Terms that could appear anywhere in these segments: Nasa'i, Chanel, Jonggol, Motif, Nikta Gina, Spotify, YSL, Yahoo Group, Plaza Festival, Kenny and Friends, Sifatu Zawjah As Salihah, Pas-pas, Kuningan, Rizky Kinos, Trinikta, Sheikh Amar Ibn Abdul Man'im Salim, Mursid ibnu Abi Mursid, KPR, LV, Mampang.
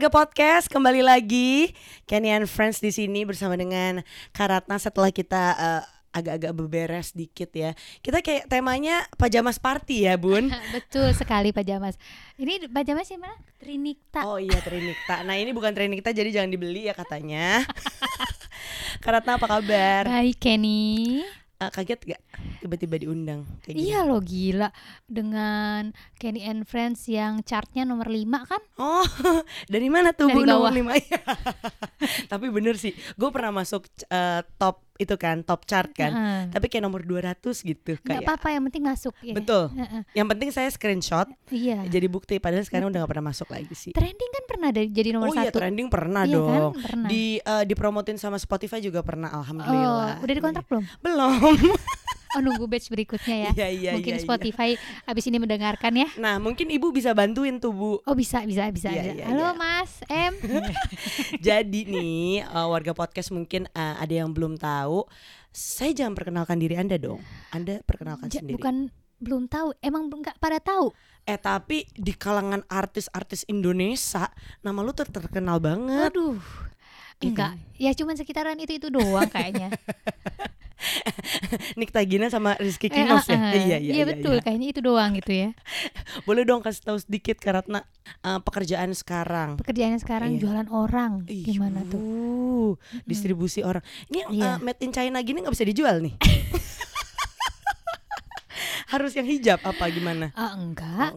Keluarga Podcast kembali lagi, Kenny and Friends di sini bersama dengan Kak Ratna. Setelah kita agak-agak beberes dikit ya, kita kayak temanya pajamas party ya Bun. Betul sekali pajamas. Ini pajamas yang mana? Trinikta. Oh iya Trinikta. Nah ini bukan Trinikta jadi jangan dibeli ya katanya. Kak Ratna apa kabar? Baik Kenny. Kaget gak tiba-tiba diundang? Iya lo gila, dengan Kenny and Friends yang chartnya nomor 5 kan? Oh dari mana tuh dari Bu bawah. Nomor 5? Tapi bener sih, gue pernah masuk top itu kan, top chart kan, tapi kayak nomor 200 gitu. Gak apa-apa, yang penting masuk ya. Betul, yang penting saya screenshot, jadi bukti. Padahal sekarang udah gak pernah masuk lagi sih. Trending kan pernah jadi nomor 1. Oh iya trending pernah dong kan? Pernah. Dipromotin sama Spotify juga pernah, alhamdulillah. Oh, udah dikontrak belum? Belum. Oh nunggu batch berikutnya ya. Mungkin Spotify abis ini mendengarkan ya. Nah mungkin ibu bisa bantuin tuh Bu. Oh bisa. Halo Mas M. Jadi nih warga podcast mungkin ada yang belum tahu. Saya jangan perkenalkan diri Anda dong. Anda perkenalkan sendiri. Bukan belum tahu, emang nggak pada tahu. Tapi di kalangan artis-artis Indonesia nama lu terkenal banget. Aduh. Enggak, ya cuman sekitaran itu doang kayaknya. Nikta Gina sama Rizky Kinos ya. Iya betul, kayaknya itu doang gitu ya. Boleh dong kasih tahu sedikit Kak Ratna, pekerjaan sekarang. Jualan orang. Gimana tuh? Distribusi orang. Ini made in China gini enggak bisa dijual nih. Harus yang hijab apa gimana? Enggak.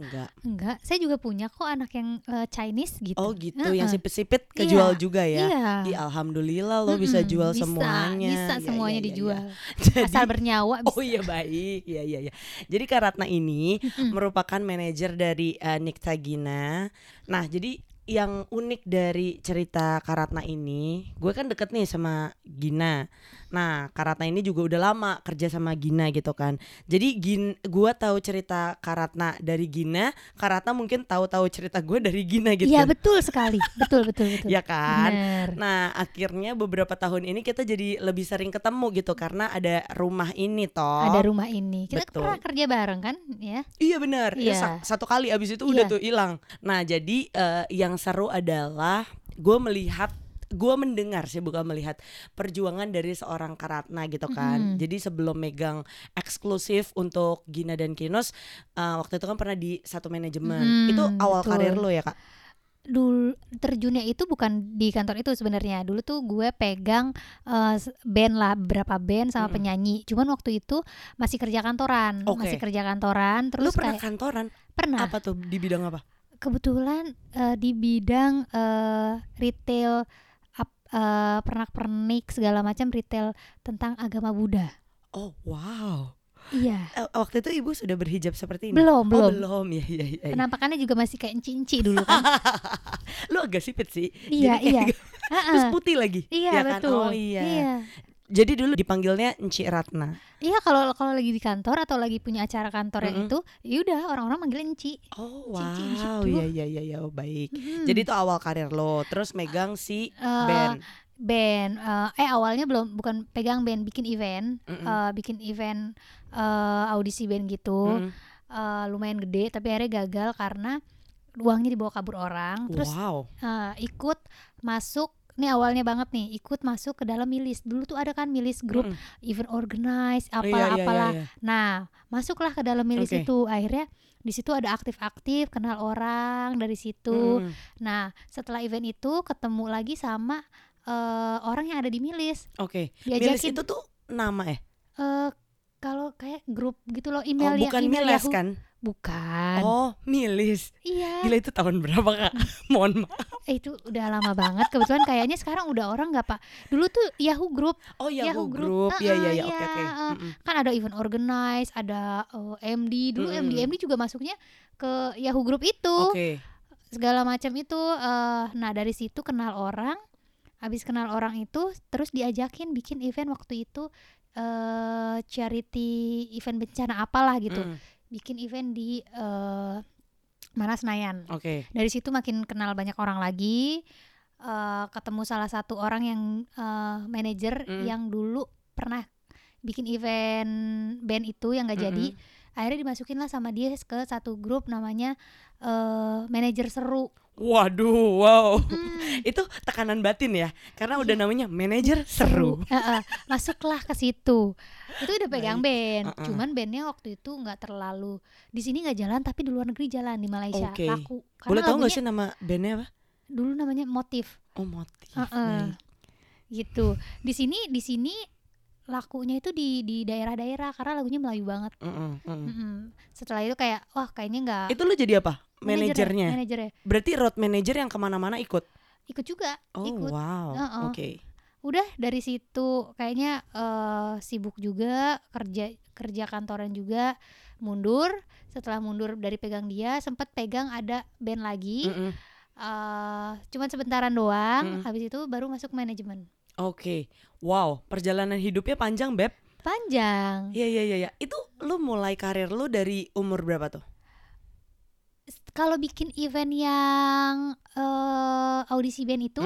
Saya juga punya kok anak yang Chinese gitu. Oh gitu, yang sipit-sipit kejual juga ya. Iya. Alhamdulillah lo bisa jual semuanya. Bisa semuanya dijual. Jadi, asal bernyawa bisa. Oh iya baik. Iya. Jadi Kak Ratna ini merupakan manajer dari Nikta Gina. Nah, jadi yang unik dari cerita Kak Ratna ini, gue kan deket nih sama Gina. Nah Kak Ratna ini juga udah lama kerja sama Gina gitu kan. Jadi gue tahu cerita Kak Ratna dari Gina, Kak Ratna mungkin tahu cerita gue dari Gina gitu. Iya betul sekali. Betul. Ya kan. Bener. Nah akhirnya beberapa tahun ini kita jadi lebih sering ketemu gitu karena ada rumah ini toh. Ada rumah ini. Kita pernah kerja bareng kan ya? Iya benar. Ya. Satu kali abis itu udah tuh hilang. Nah jadi yang seru adalah gue mendengar perjuangan dari seorang Kak Ratna gitu kan. Jadi sebelum megang eksklusif untuk Gina dan Kinos, waktu itu kan pernah di satu manajemen. Itu awal karir lo ya Kak? Dulu terjunnya itu bukan di kantor itu sebenarnya. Dulu tuh gue pegang band lah, beberapa band sama penyanyi. Cuman waktu itu masih kerja kantoran. Okay. Terus lo pernah kantoran? Pernah. Apa tuh, di bidang apa? Kebetulan di bidang retail, pernak-pernik segala macam, retail tentang agama Buddha. Oh wow. Iya. Waktu itu ibu sudah berhijab seperti ini? Belum. Iya. Penampakannya juga masih kayak enci-enci dulu kan. Lu agak sipit sih. Iya. Terus putih lagi. Iya ya kan? Betul. Oh iya. Jadi dulu dipanggilnya Enci Ratna. Iya, kalau lagi di kantor atau lagi punya acara kantor yang itu, ya udah orang-orang manggil Enci. Oh, wow. Iya, baik. Jadi itu awal karir lo, terus megang si band. Awalnya bukan pegang band, bikin event audisi band gitu. Lumayan gede, tapi akhirnya gagal karena uangnya dibawa kabur orang. Terus ikut masuk. Ini awalnya banget nih, ikut masuk ke dalam milis. Dulu tuh ada kan milis grup, event organize, apalah. Nah, masuklah ke dalam milis itu. Akhirnya di situ ada aktif-aktif, kenal orang dari situ. Nah, setelah event itu ketemu lagi sama orang yang ada di milis. Oke. Milis itu tuh nama ya? Kalau kayak grup gitu loh, email ya. Oh, bukan email milis Yahoo. Kan? Bukan. Oh, milis. Iya. Gila itu tahun berapa Kak? Mohon maaf. Itu udah lama banget. Kebetulan kayaknya sekarang udah orang nggak Pak. Dulu tuh Yahoo Group. Oh Yahoo Group. Iya. Oke. Kan ada event organize, ada MD. Dulu MD juga masuknya ke Yahoo Group itu. Oke. Segala macam itu. Nah dari situ kenal orang. Habis kenal orang itu, terus diajakin bikin event waktu itu charity event bencana apalah gitu. Bikin event di Senayan. Oke. Dari situ makin kenal banyak orang lagi. Ketemu salah satu orang yang manajer yang dulu pernah bikin event band itu yang gak jadi. Akhirnya dimasukin lah sama dia ke satu grup namanya manajer seru. Waduh, wow. Itu tekanan batin ya, karena udah namanya manajer seru. Masuklah ke situ. Itu udah pegang band, cuman bandnya waktu itu nggak terlalu di sini nggak jalan, tapi di luar negeri jalan di Malaysia. Okay. Laku. Karena boleh tahu nggak sih nama bandnya apa? Dulu namanya Motif. Oh Motif. Gitu. Di sini lakunya itu di daerah-daerah karena lagunya Melayu banget. Setelah itu kayak wah kayaknya nggak. Itu lo jadi apa? Manajernya. Berarti road manager yang kemana-mana ikut juga. Oh ikut. Wow. Oke. Udah dari situ kayaknya sibuk juga kerja kantoran juga mundur. Setelah mundur dari pegang dia sempat pegang ada band lagi. Cuman sebentaran doang. Habis itu baru masuk manajemen. Oke. Wow, perjalanan hidupnya panjang, Beb. Panjang. Iya. Itu lu mulai karir lu dari umur berapa tuh? Kalau bikin event yang audisi band itu,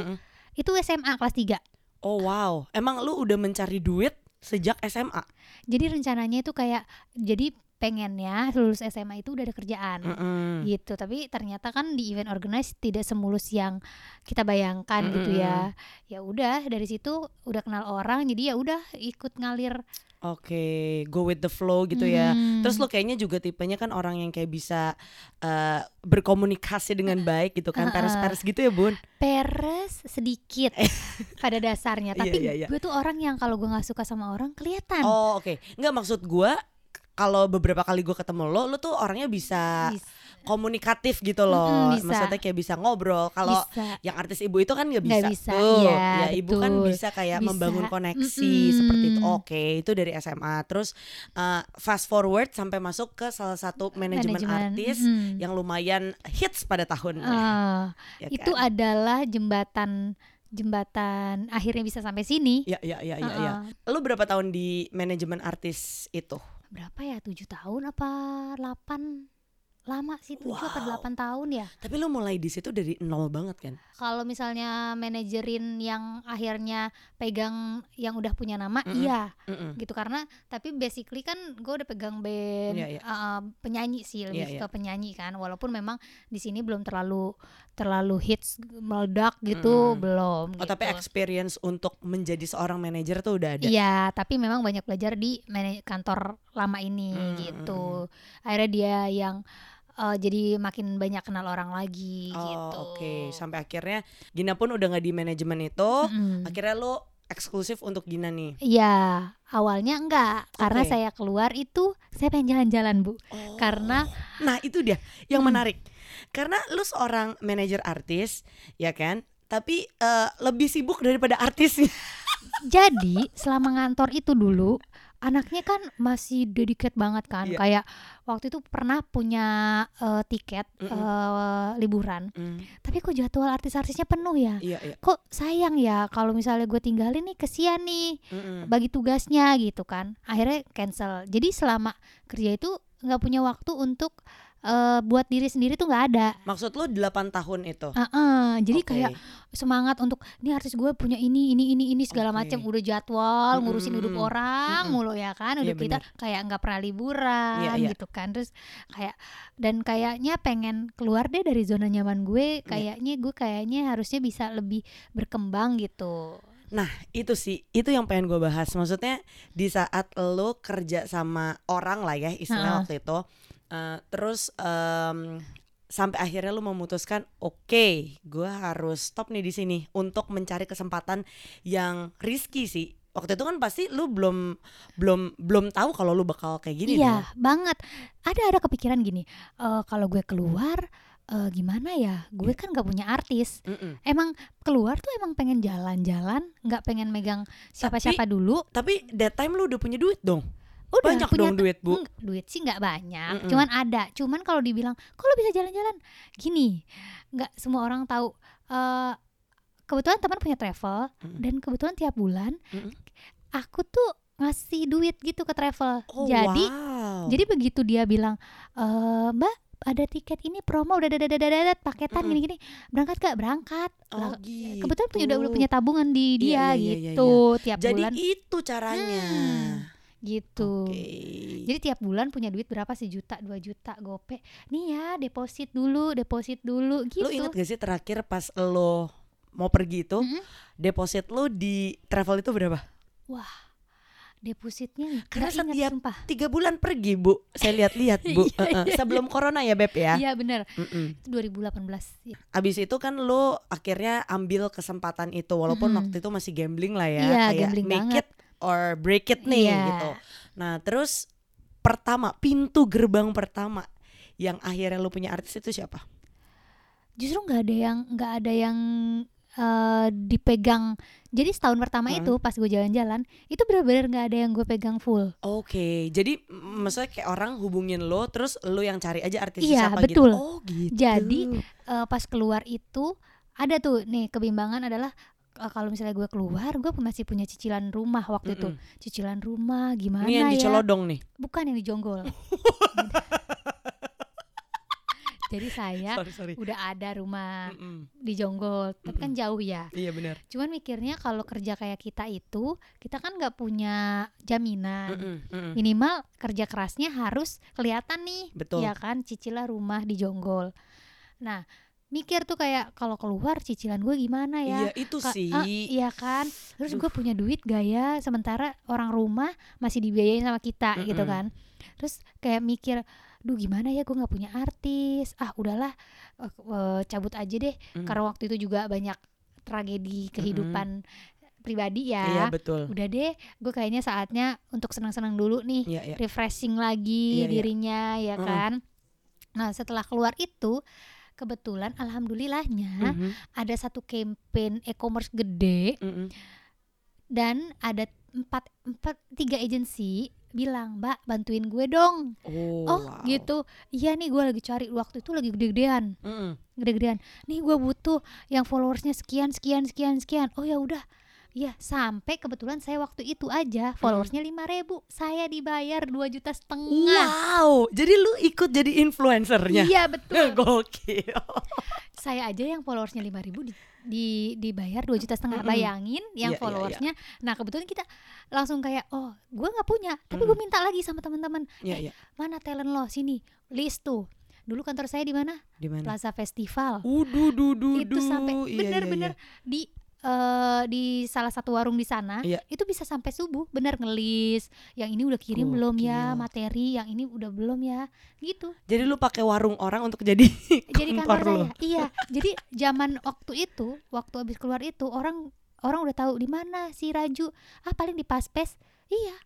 itu SMA kelas 3. Oh wow, emang lu udah mencari duit sejak SMA? Jadi rencananya itu kayak, jadi pengennya lulus SMA itu udah ada kerjaan gitu. Tapi ternyata kan di event organize tidak semulus yang kita bayangkan gitu ya. Ya udah dari situ udah kenal orang, jadi ya udah ikut ngalir. Oke, go with the flow gitu ya. Terus lo kayaknya juga tipenya kan orang yang kayak bisa berkomunikasi dengan baik gitu kan. Peres-peres gitu ya Bun? Peres sedikit pada dasarnya. Tapi yeah. Gue tuh orang yang kalau gue gak suka sama orang kelihatan. Oh oke. Nggak, maksud gue kalau beberapa kali gue ketemu lo tuh orangnya bisa. Komunikatif gitu loh, maksudnya kayak bisa ngobrol. Kalau yang artis ibu itu kan nggak bisa. Ya ibu betul. Kan bisa kayak bisa. Membangun koneksi seperti itu. Oke, itu dari SMA. Terus fast forward sampai masuk ke salah satu manajemen artis yang lumayan hits pada tahunnya. Ya kan? Itu adalah jembatan akhirnya bisa sampai sini. Ya. Lu berapa tahun di manajemen artis itu? Berapa ya? 7 tahun apa 8? Lama sih, 7 atau 8 tahun ya. Tapi lo mulai di situ dari nol banget kan? Kalau misalnya manajerin yang akhirnya pegang yang udah punya nama, iya gitu. Karena tapi basically kan gue udah pegang band, penyanyi sih, lebih ke penyanyi kan. Walaupun memang di sini belum terlalu hits meledak gitu, belum gitu. Tapi experience untuk menjadi seorang manajer tuh udah ada. Iya, tapi memang banyak belajar di kantor lama ini gitu. Akhirnya dia yang jadi makin banyak kenal orang lagi gitu. Oke. Sampai akhirnya Gina pun udah gak di manajemen itu. Akhirnya lo eksklusif untuk Gina nih. Iya, awalnya enggak. Karena saya keluar itu saya pengen jalan-jalan Bu. Karena nah itu dia yang menarik. Karena lo seorang manajer artis, ya kan? Tapi lebih sibuk daripada artisnya. Jadi selama ngantor itu dulu anaknya kan masih dedicated banget kan, kayak waktu itu pernah punya tiket liburan, tapi kok jadwal artis-artisnya penuh ya, kok sayang ya kalau misalnya gue tinggalin nih, kesian nih, bagi tugasnya gitu kan, akhirnya cancel. Jadi selama kerja itu nggak punya waktu untuk buat diri sendiri tuh nggak ada. Maksud lo 8 tahun itu? Jadi kayak semangat untuk ini artis gue punya ini segala macam, udah jadwal ngurusin hidup orang mulu ya kan, udah ya, kita bener. Kayak nggak pernah liburan gitu kan, terus kayak dan kayaknya pengen keluar deh dari zona nyaman gue, kayaknya gue kayaknya harusnya bisa lebih berkembang gitu. Nah itu sih, itu yang pengen gue bahas. Maksudnya di saat lo kerja sama orang lah ya istilah waktu itu, terus sampai akhirnya lo memutuskan oke, gue harus stop nih di sini untuk mencari kesempatan yang risky sih. Waktu itu kan pasti lu belum tahu kalau lu bakal kayak gini. Iya dulu. Banget. Ada kepikiran gini, kalau gue keluar gimana ya, gue kan gak punya artis. Emang keluar tuh emang pengen jalan-jalan, gak pengen megang siapa-siapa dulu. Tapi that time lu udah punya duit dong? Udah, banyak dong duit Bu? Duit sih gak banyak, cuman ada. Cuman kalau dibilang, kok lu bisa jalan-jalan? Gini, gak semua orang tahu. Kebetulan teman punya travel, dan kebetulan tiap bulan aku tuh ngasih duit gitu ke travel. Jadi begitu dia bilang, Mbak ada tiket ini promo, udah dadat paketan gini-gini, berangkat gak? Berangkat. Gitu. Kebetulan udah punya tabungan di dia gitu tiap bulan. Jadi itu caranya. gitu. Okay. Jadi tiap bulan punya duit berapa sih, juta, 2 juta, gope. Nih ya, deposit dulu gitu. Lu ingat gak sih terakhir pas lo mau pergi itu, deposit lo di travel itu berapa? Wah, depositnya karena setiap 3 bulan pergi, Bu. Saya lihat-lihat, Bu. Sebelum corona ya, Beb ya. Iya, benar. Itu 2018. Ya. Abis itu kan lo akhirnya ambil kesempatan itu walaupun waktu itu masih gambling lah ya, iya, kayak gambling make banget. It or break it nih gitu. Nah terus pertama, pintu gerbang pertama yang akhirnya lu punya artis itu siapa? Justru nggak ada yang dipegang. Jadi setahun pertama itu pas gue jalan-jalan itu benar-benar nggak ada yang gue pegang full. Oke, jadi maksudnya kayak orang hubungin lo terus lo yang cari aja artisnya siapa betul. Gitu. Oh gitu. Jadi pas keluar itu ada tuh nih kebimbangan adalah kalau misalnya gue keluar, gue masih punya cicilan rumah waktu itu. Cicilan rumah gimana ya? Ini yang di Colodong nih? Bukan, yang di Jonggol. Jadi saya udah ada rumah di Jonggol, tapi kan jauh ya. Iya benar. Cuman mikirnya kalau kerja kayak kita itu, kita kan nggak punya jaminan. Minimal kerja kerasnya harus kelihatan nih. Betul. Ya kan, cicilah rumah di Jonggol. Nah, mikir tuh kayak kalau keluar cicilan gue gimana ya? Iya itu sih. Iya kan. Terus gue punya duit gaya, sementara orang rumah masih dibiayain sama kita gitu kan. Terus kayak mikir, duh gimana ya gue nggak punya artis. Ah udahlah cabut aja deh. Karena waktu itu juga banyak tragedi kehidupan pribadi ya. Iya betul. Udah deh, gue kayaknya saatnya untuk senang-senang dulu nih, refreshing lagi dirinya ya kan. Nah setelah keluar itu, kebetulan alhamdulillahnya ada satu campaign e-commerce gede dan ada 3 agensi bilang, Mbak bantuin gue dong. Oh wow. Gitu. Iya nih gue lagi cari, waktu itu lagi gede-gedean. Gede-gedean. Nih gue butuh yang followersnya sekian. Oh ya udah. Ya sampai kebetulan saya waktu itu aja followersnya 5.000, saya dibayar 2,5 juta. Wow, jadi lu ikut jadi influencernya? Iya betul. Gokil. Saya aja yang followersnya 5.000 dibayar 2,5 juta. Bayangin yang followersnya. Nah kebetulan kita langsung kayak, oh gue nggak punya, tapi gue minta lagi sama teman-teman. Mana talent lo, sini list tuh. Dulu kantor saya di mana? Plaza Festival. Itu sampai bener-bener di salah satu warung di sana itu bisa sampai subuh, benar ngelis yang ini udah kirim belum ya, materi yang ini udah belum ya, gitu. Jadi lu pakai warung orang untuk jadi kantor saya. Iya, jadi zaman waktu itu, waktu abis keluar itu orang udah tahu di mana si Raju, paling di Pas-pas. Iya,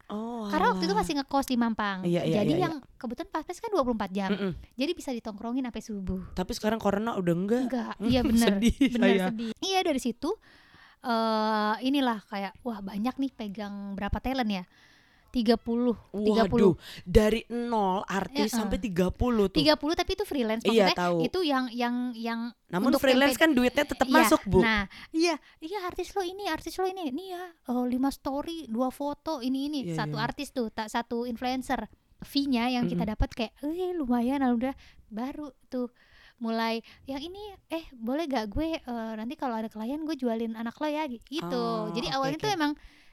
karena waktu itu masih ngekos di Mampang. Jadi yang kebetulan Pas-pas kan 24 jam. Jadi bisa ditongkrongin sampai subuh. Tapi sekarang corona udah enggak. Iya benar. Sedih. Iya dari situ inilah kayak wah banyak nih pegang berapa talent ya? 30. Waduh, dari 0 artis sampai 30 tuh. 30 tapi itu freelance maksudnya. Iya, itu yang namun untuk freelance kan duitnya tetap masuk, Bu. Nah, iya artis lo ini. Nih ya, 5 story, 2 foto ini. Satu artis tuh, satu influencer. Fee-nya yang kita dapat kayak lumayan udah baru tuh. Mulai yang ini boleh gak gue nanti kalau ada klien gue jualin anak lo ya gitu. Jadi awalnya tuh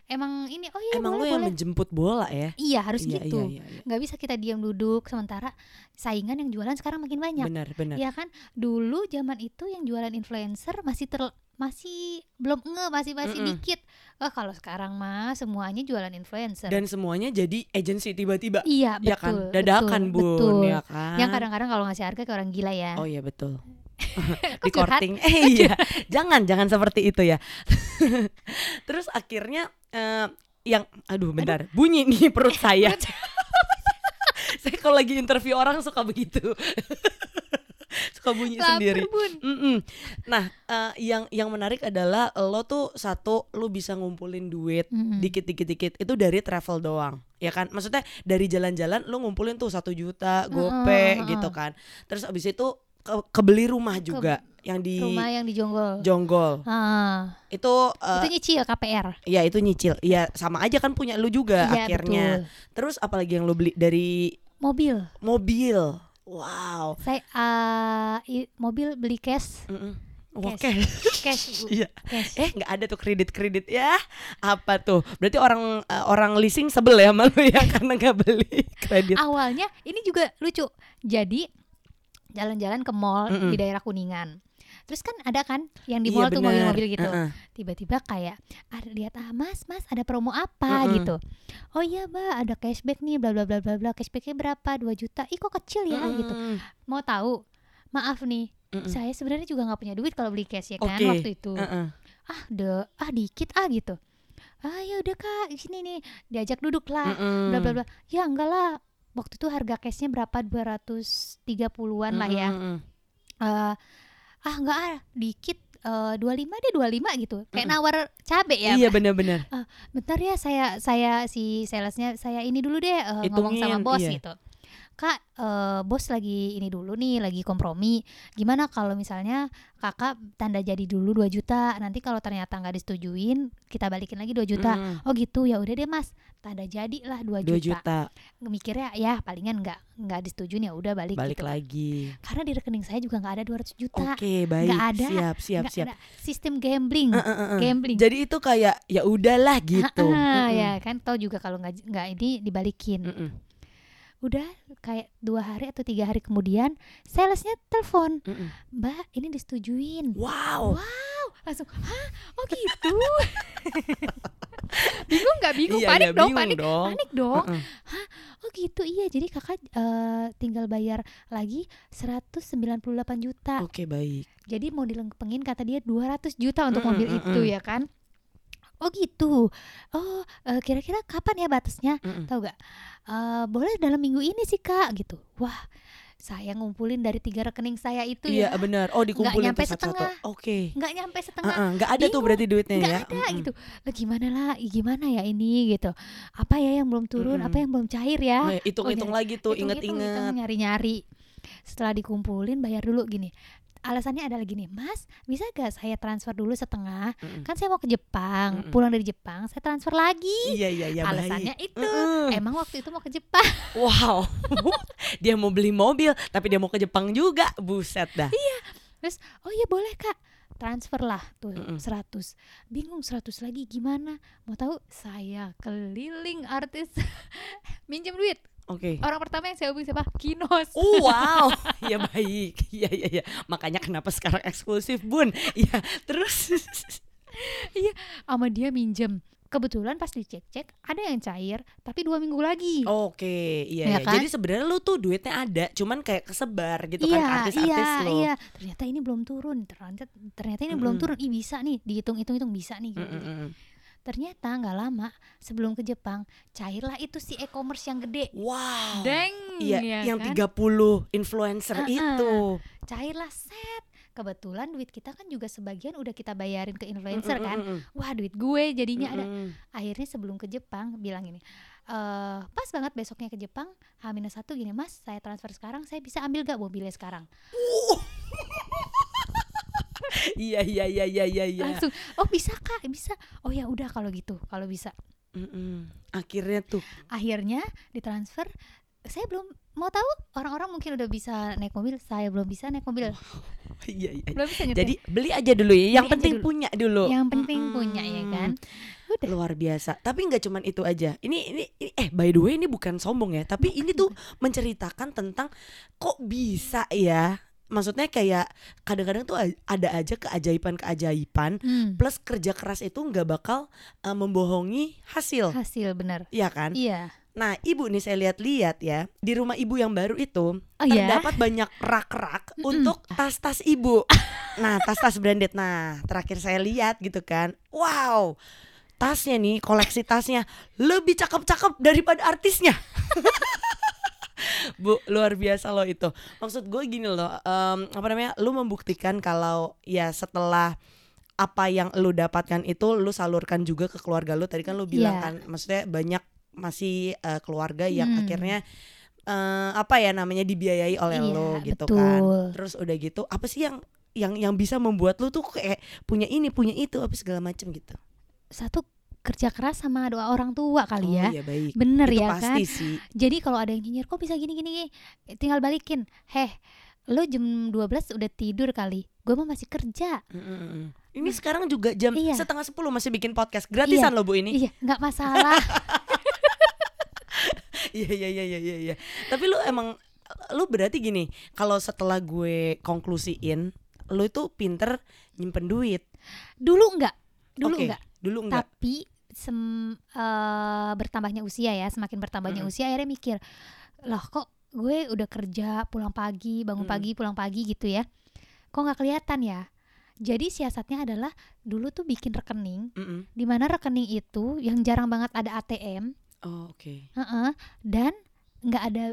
Emang ini, emang boleh, lu yang menjemput bola ya? Iya harus gitu. Iya. Gak bisa kita diam duduk. Sementara saingan yang jualan sekarang makin banyak. Benar. Ya kan, dulu zaman itu yang jualan influencer masih belum masih dikit. Kalau sekarang mah semuanya jualan influencer. Dan semuanya jadi agensi tiba-tiba. Iya betul. Ya kan, dadakan betul. Bun. Ya kan? Yang kadang-kadang kalau ngasih harga ke orang gila ya. Oh iya betul. Di korting iya jangan seperti itu ya. Terus akhirnya yang aduh bentar bunyi nih perut saya. Saya kalau lagi interview orang suka begitu. Suka bunyi laper sendiri. Nah yang menarik adalah lo tuh satu, lo bisa ngumpulin duit dikit-dikit itu dari travel doang ya kan, maksudnya dari jalan-jalan lo ngumpulin tuh 1 juta gope gitu kan. Terus abis itu kebeli rumah juga yang di Jonggol. Itu nyicil KPR. Iya itu nyicil. Iya sama aja kan punya lu juga ya, akhirnya. Betul. Terus apalagi yang lu beli dari mobil. Wow. Saya mobil beli cash. Cash. Iya. Nggak ada tuh kredit ya. Apa tuh? Berarti orang leasing sebel ya malu ya karena nggak beli kredit. Awalnya ini juga lucu. Jadi jalan-jalan ke mall di daerah Kuningan. Terus kan ada kan yang di mall tuh mobil-mobil gitu. Tiba-tiba kayak lihat mas ada promo apa gitu. Oh iya Mbak, ada cashback nih bla bla bla bla bla. Cashbacknya berapa? 2 juta. Ih kok kecil ya gitu. Mau tahu? Maaf nih. Saya sebenarnya juga enggak punya duit kalau beli cash ya kan waktu itu. Dikit gitu. Ya udah Kak, sini nih. Diajak duduk lah. Bla bla bla. Ya enggak lah. Waktu itu harga cashnya berapa? 230-an lah ya. Dikit 25 deh 25 gitu. Kayak nawar cabe ya. Iya benar-benar. Bentar ya saya si salesnya saya ini dulu deh ngomong sama bos gitu. Kak, bos lagi ini dulu nih, lagi kompromi. Gimana kalau misalnya kakak tanda jadi dulu 2 juta, nanti kalau ternyata gak disetujuin, kita balikin lagi 2 juta. Oh gitu, ya udah deh mas, tanda jadilah 2 juta. Mikirnya ya palingan gak disetujuin ya udah balik gitu. Lagi. Karena di rekening saya juga gak ada 200 juta. Oke, baik, gak ada, siap. Ada sistem gambling. Jadi itu kayak ya udahlah gitu. Ya kan, tau juga kalau gak ini dibalikin. Udah kayak 2 hari atau 3 hari kemudian salesnya telepon, Mbak ini disetujuin. Wow langsung hah oh gitu. bingung panik dong. Hah oh gitu iya jadi kakak tinggal bayar lagi 198 juta. Oke baik, jadi mau dilempengin kata dia 200 juta untuk mobil itu ya kan. Oh gitu. Oh kira-kira kapan ya batasnya? Tahu gak? Boleh dalam minggu ini sih kak gitu. Wah saya ngumpulin dari 3 rekening saya itu ya. Iya benar. Oh dikumpulin tuh satu-satu. Oke. Nggak nyampe setengah. Nggak ada tuh berarti duitnya ya. Nggak ada gitu. Lah gimana ya ini gitu. Apa ya yang belum turun? Apa yang belum cair ya? Nah, hitung-hitung lagi tuh. Ingat-ingat. Nyari-nyari. Setelah dikumpulin bayar dulu gini. Alasannya adalah gini, mas bisa gak saya transfer dulu setengah, kan saya mau ke Jepang, pulang dari Jepang saya transfer lagi. Iya, alasannya baik. Itu emang waktu itu mau ke Jepang. Wow. Dia mau beli mobil tapi dia mau ke Jepang juga, buset dah. Iya, terus oh iya boleh kak, transfer lah tuh 100. Bingung 100 lagi gimana, mau tahu saya keliling artis minjem duit. Okay. Orang pertama yang saya hubungi siapa? Kinos. Oh wow. Ya baik. Iya. Makanya kenapa sekarang eksklusif bun. Iya. Terus iya sama dia minjem. Kebetulan pas dicek-cek ada yang cair tapi 2 minggu lagi. Oke, iya ya. Kan? Jadi sebenarnya lu tuh duitnya ada, cuman kayak kesebar gitu kan ke artis-artis lu. Iya. Ternyata ini belum turun. Ternyata ini belum turun. Ih bisa nih, dihitung-hitung bisa nih gitu. Ternyata nggak lama sebelum ke Jepang cairlah itu si e-commerce yang gede. Wow. Deng. Iya, ya yang kan? 30 influencer itu. Cairlah set. Kebetulan duit kita kan juga sebagian udah kita bayarin ke influencer kan. Wah duit gue jadinya ada. Akhirnya sebelum ke Jepang bilang ini. Pas banget besoknya ke Jepang H-1 gini mas saya transfer sekarang saya bisa ambil gak mobilnya sekarang. Iya. Langsung, oh bisa kak, bisa. Oh ya udah kalau gitu, kalau bisa. Akhirnya tuh. Akhirnya ditransfer. Saya belum mau tahu. Orang-orang mungkin udah bisa naik mobil, saya belum bisa naik mobil. Iya. Belum bisa nyetir. Jadi beli aja dulu ya. Yang penting punya dulu. Yang penting punya ya kan. Udah. Luar biasa. Tapi nggak cuma itu aja. Ini by the way ini bukan sombong ya, tapi ini tuh menceritakan tentang kok bisa ya. Maksudnya kayak kadang-kadang tuh ada aja keajaiban plus kerja keras itu nggak bakal membohongi hasil benar ya kan. Iya. Nah ibu nih saya lihat-lihat ya di rumah ibu yang baru itu terdapat banyak rak-rak untuk tas-tas ibu. Nah tas-tas branded. Nah terakhir saya lihat gitu kan, wow tasnya nih koleksi tasnya lebih cakep-cakep daripada artisnya. Bu luar biasa loh itu. Maksud gue gini loh, lu membuktikan kalau ya setelah apa yang lu dapatkan itu lu salurkan juga ke keluarga lu. Tadi kan lu bilang kan maksudnya banyak masih keluarga yang akhirnya dibiayai oleh lu gitu betul. Kan. Terus udah gitu apa sih yang bisa membuat lu tuh kayak punya ini punya itu apa segala macam gitu. Satu kerja keras sama doa orang tua kali ya. Iya baik. Bener itu ya pasti kan. Sih. Jadi kalau ada yang nyinyir kok bisa gini tinggal balikin. Heh, lu jam 12 udah tidur kali. gue mah masih kerja. Ini sekarang juga jam 9:30 masih bikin podcast gratisan loh Bu ini. Iya, nggak masalah. Iya. Tapi lu emang lu berarti gini, kalau setelah gue konklusiin, lu itu pinter nyimpen duit. Dulu enggak. Tapi bertambahnya usia ya, semakin bertambahnya usia akhirnya mikir, loh kok gue udah kerja pulang pagi, bangun pagi pulang pagi gitu ya, kok nggak kelihatan ya? Jadi siasatnya adalah dulu tuh bikin rekening, di mana rekening itu yang jarang banget ada ATM, dan nggak ada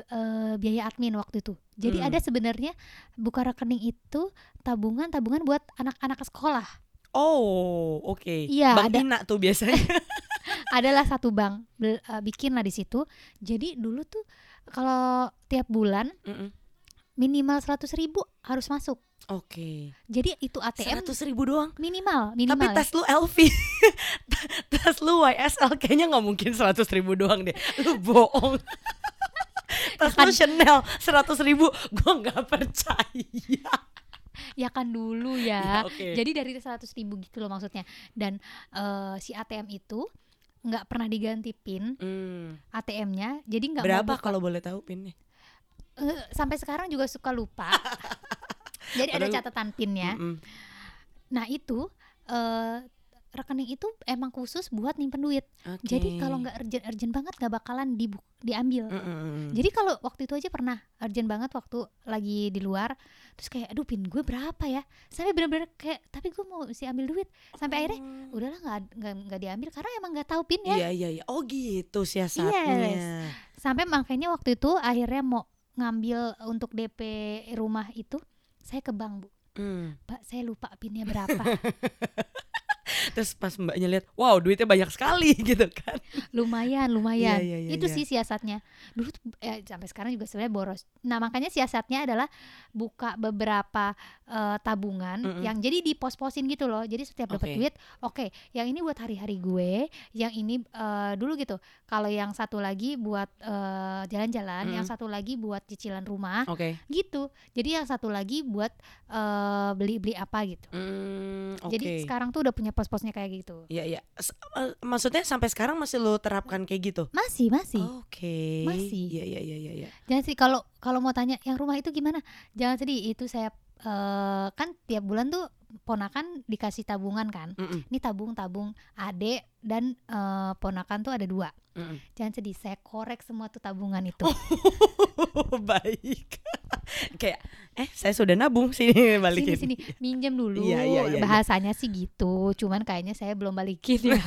biaya admin waktu itu. Jadi ada sebenarnya buka rekening itu tabungan buat anak-anak sekolah. Bank ada, Ina tuh biasanya. Adalah satu bank bikin lah di situ. Jadi dulu tuh kalau tiap bulan minimal 100.000 harus masuk. Jadi itu ATM 100.000 doang minimal. Tapi tas lu LV, tas lu YSL, kayaknya nggak mungkin 100.000 doang deh. Lu bohong. Tas ya kan, lu Chanel 100.000, gue nggak percaya. Ya kan dulu ya. Jadi dari 100.000 gitu loh maksudnya. Dan si ATM itu nggak pernah diganti pin ATM-nya. Jadi nggak berapa kalau boleh tahu pinnya? Sampai sekarang juga suka lupa. Jadi ada catatan pinnya. Nah itu rekening itu emang khusus buat nyimpen duit. Jadi kalau nggak urgent banget nggak bakalan diambil. Jadi kalau waktu itu aja pernah urgent banget waktu lagi di luar, terus kayak aduh pin gue berapa ya? Sampai benar-benar kayak tapi gue mau mesti ambil duit. Sampai akhirnya udahlah nggak diambil karena emang nggak tahu pin ya. Iya. Oh gitu siasatnya. Sampai makanya waktu itu akhirnya mau ngambil untuk DP rumah itu, saya ke bank Bu. Mbak saya lupa pinnya berapa. Terus pas mbaknya lihat, wow duitnya banyak sekali gitu kan. Lumayan. Yeah. Itu sih siasatnya. Dulu sampai sekarang juga sebenarnya boros. Nah makanya siasatnya adalah buka beberapa tabungan yang jadi dipos-posin gitu loh. Jadi setiap dapat duit, yang ini buat hari-hari gue, yang ini dulu gitu. Kalau yang satu lagi buat jalan-jalan, yang satu lagi buat cicilan rumah, gitu. Jadi yang satu lagi buat beli-beli apa gitu. Jadi sekarang tuh udah punya pos-posnya kayak gitu. Iya. Maksudnya sampai sekarang masih lo terapkan kayak gitu? Masih. Masih. Iya. Jangan sih kalau mau tanya yang rumah itu gimana? Jangan sedih, itu saya kan tiap bulan tuh ponakan dikasih tabungan kan. Ini tabung adek dan ponakan tuh ada 2. Jangan sedih, saya korek semua tuh tabungan itu. Baik. Kayak saya sudah nabung sini, balikin. Sini minjem dulu. Iya. Bahasanya sih gitu, cuman kayaknya saya belum balikin ya.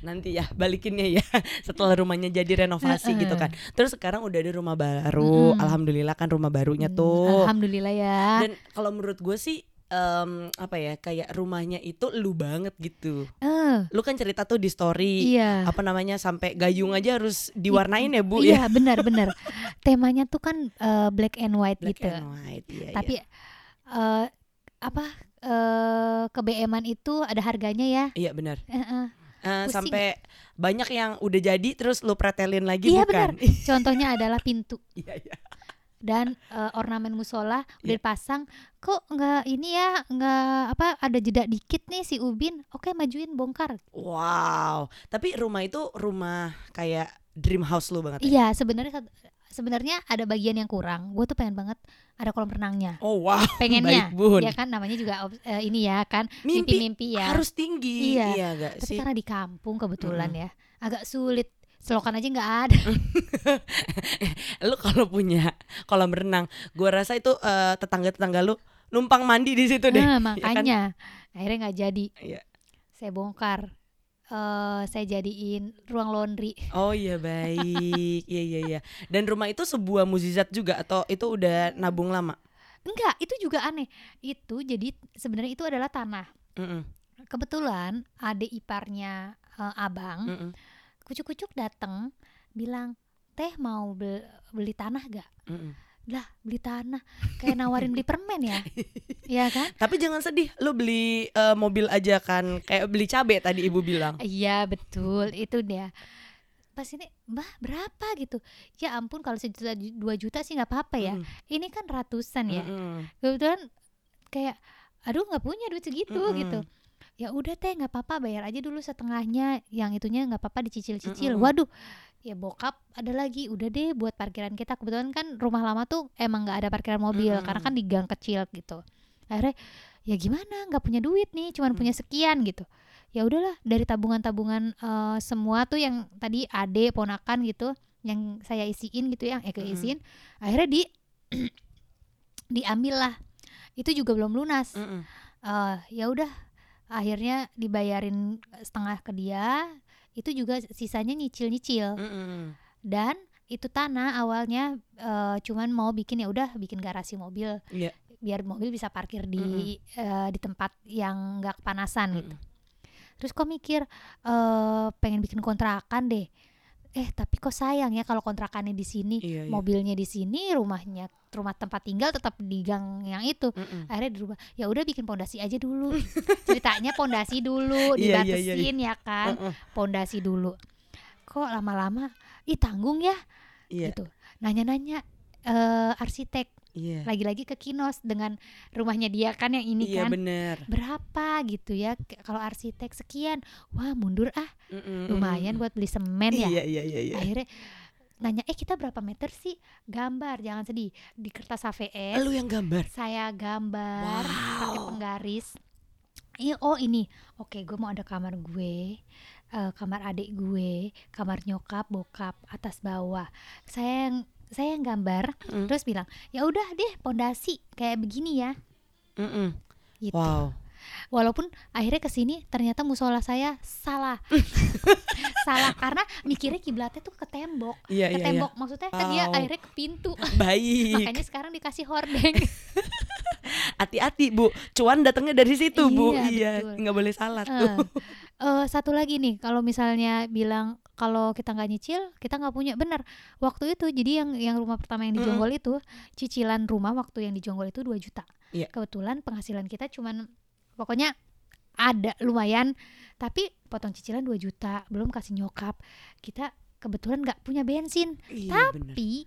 Nanti ya balikinnya ya setelah rumahnya jadi renovasi gitu kan. Terus sekarang udah ada rumah baru. Alhamdulillah kan rumah barunya tuh. Alhamdulillah ya. Dan kalau menurut gue sih kayak rumahnya itu lu banget gitu. Lu kan cerita tuh di story, sampai gayung aja harus diwarnain ya Bu. Iya, ya? benar. Temanya tuh kan black and white black gitu. And white, iya, tapi kebeeman itu ada harganya ya. Iya benar. Sampai banyak yang udah jadi terus lu pretelin lagi bukan? Benar. Contohnya adalah pintu. Iya. Dan ornamen musola udah dipasang, kok nggak ini ya, ada jeda dikit nih si ubin, majuin bongkar. Wow, tapi rumah itu rumah kayak dream house lu banget. Iya, sebenarnya ada bagian yang kurang. Gue tuh pengen banget ada kolam renangnya. Oh wow, pengennya. Baik Bun. Ya kan namanya juga ini ya kan mimpi-mimpi ya. Harus tinggi. Iya gak sih? Tapi karena di kampung kebetulan ya, agak sulit. Selokan aja nggak ada. Lu kalau punya kolam renang, gue rasa itu tetangga lu numpang mandi di situ deh. Makanya ya kan? Akhirnya nggak jadi. Saya bongkar, saya jadiin ruang laundry. Oh iya baik, iya. Dan rumah itu sebuah mukjizat juga atau itu udah nabung lama? Enggak, itu juga aneh. Itu jadi sebenarnya itu adalah tanah. Kebetulan adik iparnya abang. Kucuk-kucuk datang bilang, "Teh mau beli tanah gak?" Lah beli tanah kayak nawarin beli permen ya. Iya kan? Tapi jangan sedih, lo beli mobil aja kan. Kayak beli cabai tadi ibu bilang. Iya betul, itu dia. Pas ini, "Mbah berapa gitu?" Ya ampun, kalau 1 juta 2 juta sih gak apa-apa ya. Ini kan ratusan ya. Kebetulan kayak aduh nggak punya duit segitu gitu. Ya udah teh nggak apa-apa, bayar aja dulu setengahnya, yang itunya nggak apa-apa dicicil-cicil. Waduh, ya bokap ada lagi, udah deh buat parkiran kita. Kebetulan kan rumah lama tuh emang nggak ada parkiran mobil karena kan di gang kecil gitu. Akhirnya ya gimana, nggak punya duit nih, cuman punya sekian gitu. Ya udahlah, dari tabungan-tabungan semua tuh yang tadi ade ponakan gitu, yang saya isiin gitu, yang keisiin, akhirnya diambil lah. Itu juga belum lunas. Ya udah, akhirnya dibayarin setengah ke dia, itu juga sisanya nyicil-nyicil. Dan itu tanah awalnya cuman mau bikin, ya udah bikin garasi mobil, biar mobil bisa parkir di tempat yang nggak kepanasan gitu. Terus kok mikir pengen bikin kontrakan deh. Tapi kok sayang ya kalau kontrakannya di sini, mobilnya di sini, rumah tempat tinggal tetap di gang yang itu. Akhirnya dirubah. Ya udah bikin pondasi aja dulu. Ceritanya pondasi dulu, dibatasin ya kan. Pondasi dulu. Kok lama-lama tanggung ya. Gitu. Nanya-nanya arsitek. Lagi-lagi ke Kinos dengan rumahnya dia kan yang ini kan. Berapa gitu ya kalau arsitek sekian. Wah, mundur ah. Lumayan buat beli semen ya. Akhirnya nanya, kita berapa meter sih? Gambar, jangan sedih. Di kertas HVS. Lu yang gambar? Saya gambar, pakai penggaris. Ini. Oke, gue mau ada kamar gue, kamar adik gue, kamar nyokap, bokap, atas bawah. Saya yang gambar, terus bilang, ya udah deh, pondasi kayak begini ya, gitu. Wow. Walaupun akhirnya kesini ternyata musola saya salah, salah karena mikirnya kiblatnya tuh ke tembok, maksudnya dia akhirnya ke pintu. Baik. Makanya sekarang dikasih hordeng. Hati-hati bu, cuan datangnya dari situ bu, nggak boleh salah tuh. Satu lagi nih, kalau misalnya bilang kalau kita nggak nyicil, kita nggak punya. Benar. Waktu itu jadi yang rumah pertama yang di Jonggol itu, cicilan rumah waktu yang di Jonggol itu 2 juta. Yeah. Kebetulan penghasilan kita cuman pokoknya ada lumayan, tapi potong cicilan 2 juta, belum kasih nyokap. Kita kebetulan nggak punya bensin. Tapi bener.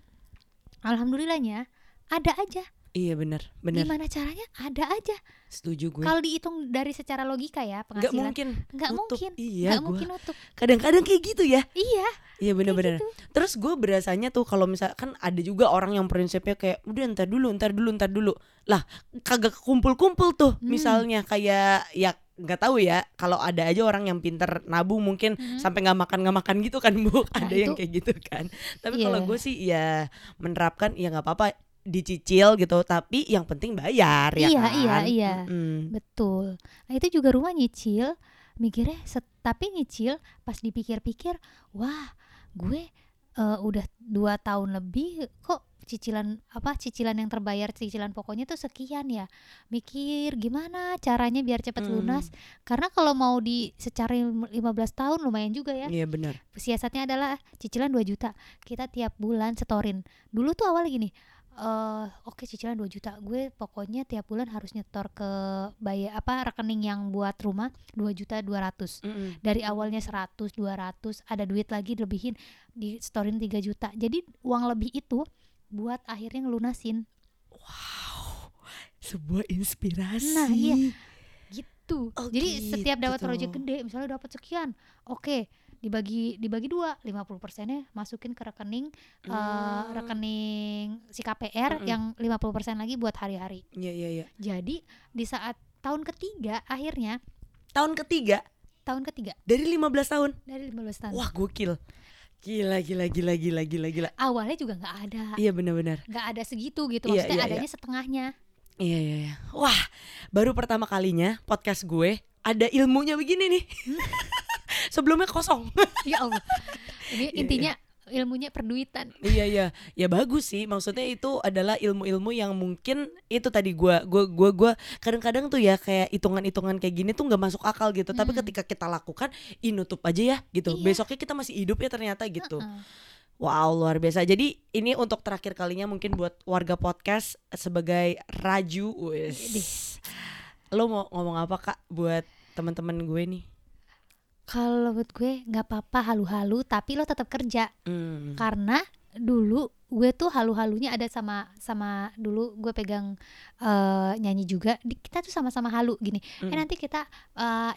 Alhamdulillahnya ada aja. Iya benar. Gimana caranya? Ada aja. Setuju gue. Kalau dihitung dari secara logika ya penghasilan. Nggak mungkin. Nggak mungkin nutup. Kadang-kadang kayak gitu ya. Iya benar-benar. Gitu. Terus gue berasanya tuh kalau misalkan ada juga orang yang prinsipnya kayak udah ntar dulu. Lah kagak kumpul-kumpul tuh misalnya kayak ya. Nggak tahu ya, kalau ada aja orang yang pinter nabung mungkin sampai nggak makan gitu kan bu. Nah, ada itu, yang kayak gitu kan. Tapi kalau gue sih ya menerapkan ya nggak apa-apa dicicil gitu, tapi yang penting bayar ya kan. Iya. Betul. Nah itu juga rumah nyicil, mikirnya tapi nyicil pas dipikir-pikir, wah gue udah 2 tahun lebih kok cicilan yang terbayar, cicilan pokoknya tuh sekian ya. Mikir gimana caranya biar cepat lunas, karena kalau mau di secara 15 tahun lumayan juga ya. Iya benar. Siasatnya adalah cicilan 2 juta kita tiap bulan setorin. Dulu tuh awal gini, oke, cicilan 2 juta gue pokoknya tiap bulan harus nyetor ke rekening yang buat rumah 2.200.000. Dari awalnya 100, 200, ada duit lagi lebihin, di setorin 3 juta. Jadi uang lebih itu buat akhirnya ngelunasin. Wow, sebuah inspirasi. Nah iya, gitu. Oh, jadi gitu. Setiap dapat proyek gede, misalnya dapat sekian, oke, dibagi 2, 50%-nya masukin ke rekening rekening si KPR yang 50% lagi buat hari-hari. Iya. Jadi di saat tahun ketiga dari 15 tahun. Wah, gokil. Gila. Awalnya juga enggak ada. Iya, benar. Enggak ada segitu gitu. Maksudnya adanya setengahnya. Iya. Wah, baru pertama kalinya podcast gue ada ilmunya begini nih. Sebelumnya kosong. Ya Allah. Ini intinya ilmunya perduitan. Iya. Ya bagus sih. Maksudnya itu adalah ilmu-ilmu yang mungkin itu tadi gue kadang-kadang tuh ya kayak hitungan-hitungan kayak gini tuh enggak masuk akal gitu. Tapi ketika kita lakukan, nutup aja ya gitu. Iya. Besoknya kita masih hidup ya ternyata gitu. Wow, luar biasa. Jadi ini untuk terakhir kalinya mungkin buat warga podcast sebagai Raju. Lo mau ngomong apa Kak buat teman-teman gue nih? Kalau buat gue nggak apa-apa halu-halu, tapi lo tetap kerja. Karena dulu gue tuh halu-halunya ada sama dulu gue pegang nyanyi juga, kita tuh sama-sama halu gini. Nanti kita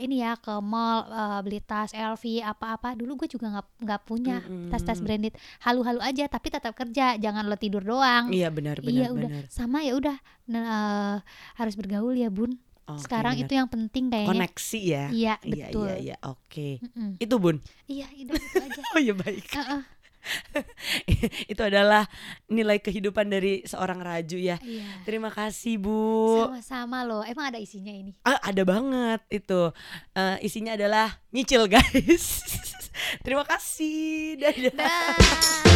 ini ya ke mall beli tas LV apa-apa. Dulu gue juga nggak punya tas-tas branded, halu-halu aja tapi tetap kerja, jangan lo tidur doang. Iya benar-benar. Iya udah benar. Sama ya udah harus bergaul ya bun. Okay, sekarang bener. Itu yang penting kayaknya koneksi ya. Iya betul. Iya. Oke. Itu bun. Iya itu aja. Oh ya baik. Itu adalah nilai kehidupan dari seorang Raju ya. Iya. Terima kasih Bu. Sama-sama loh. Emang ada isinya ini? Ada banget itu. Isinya adalah nyicil guys. Terima kasih. Dadah. Bye.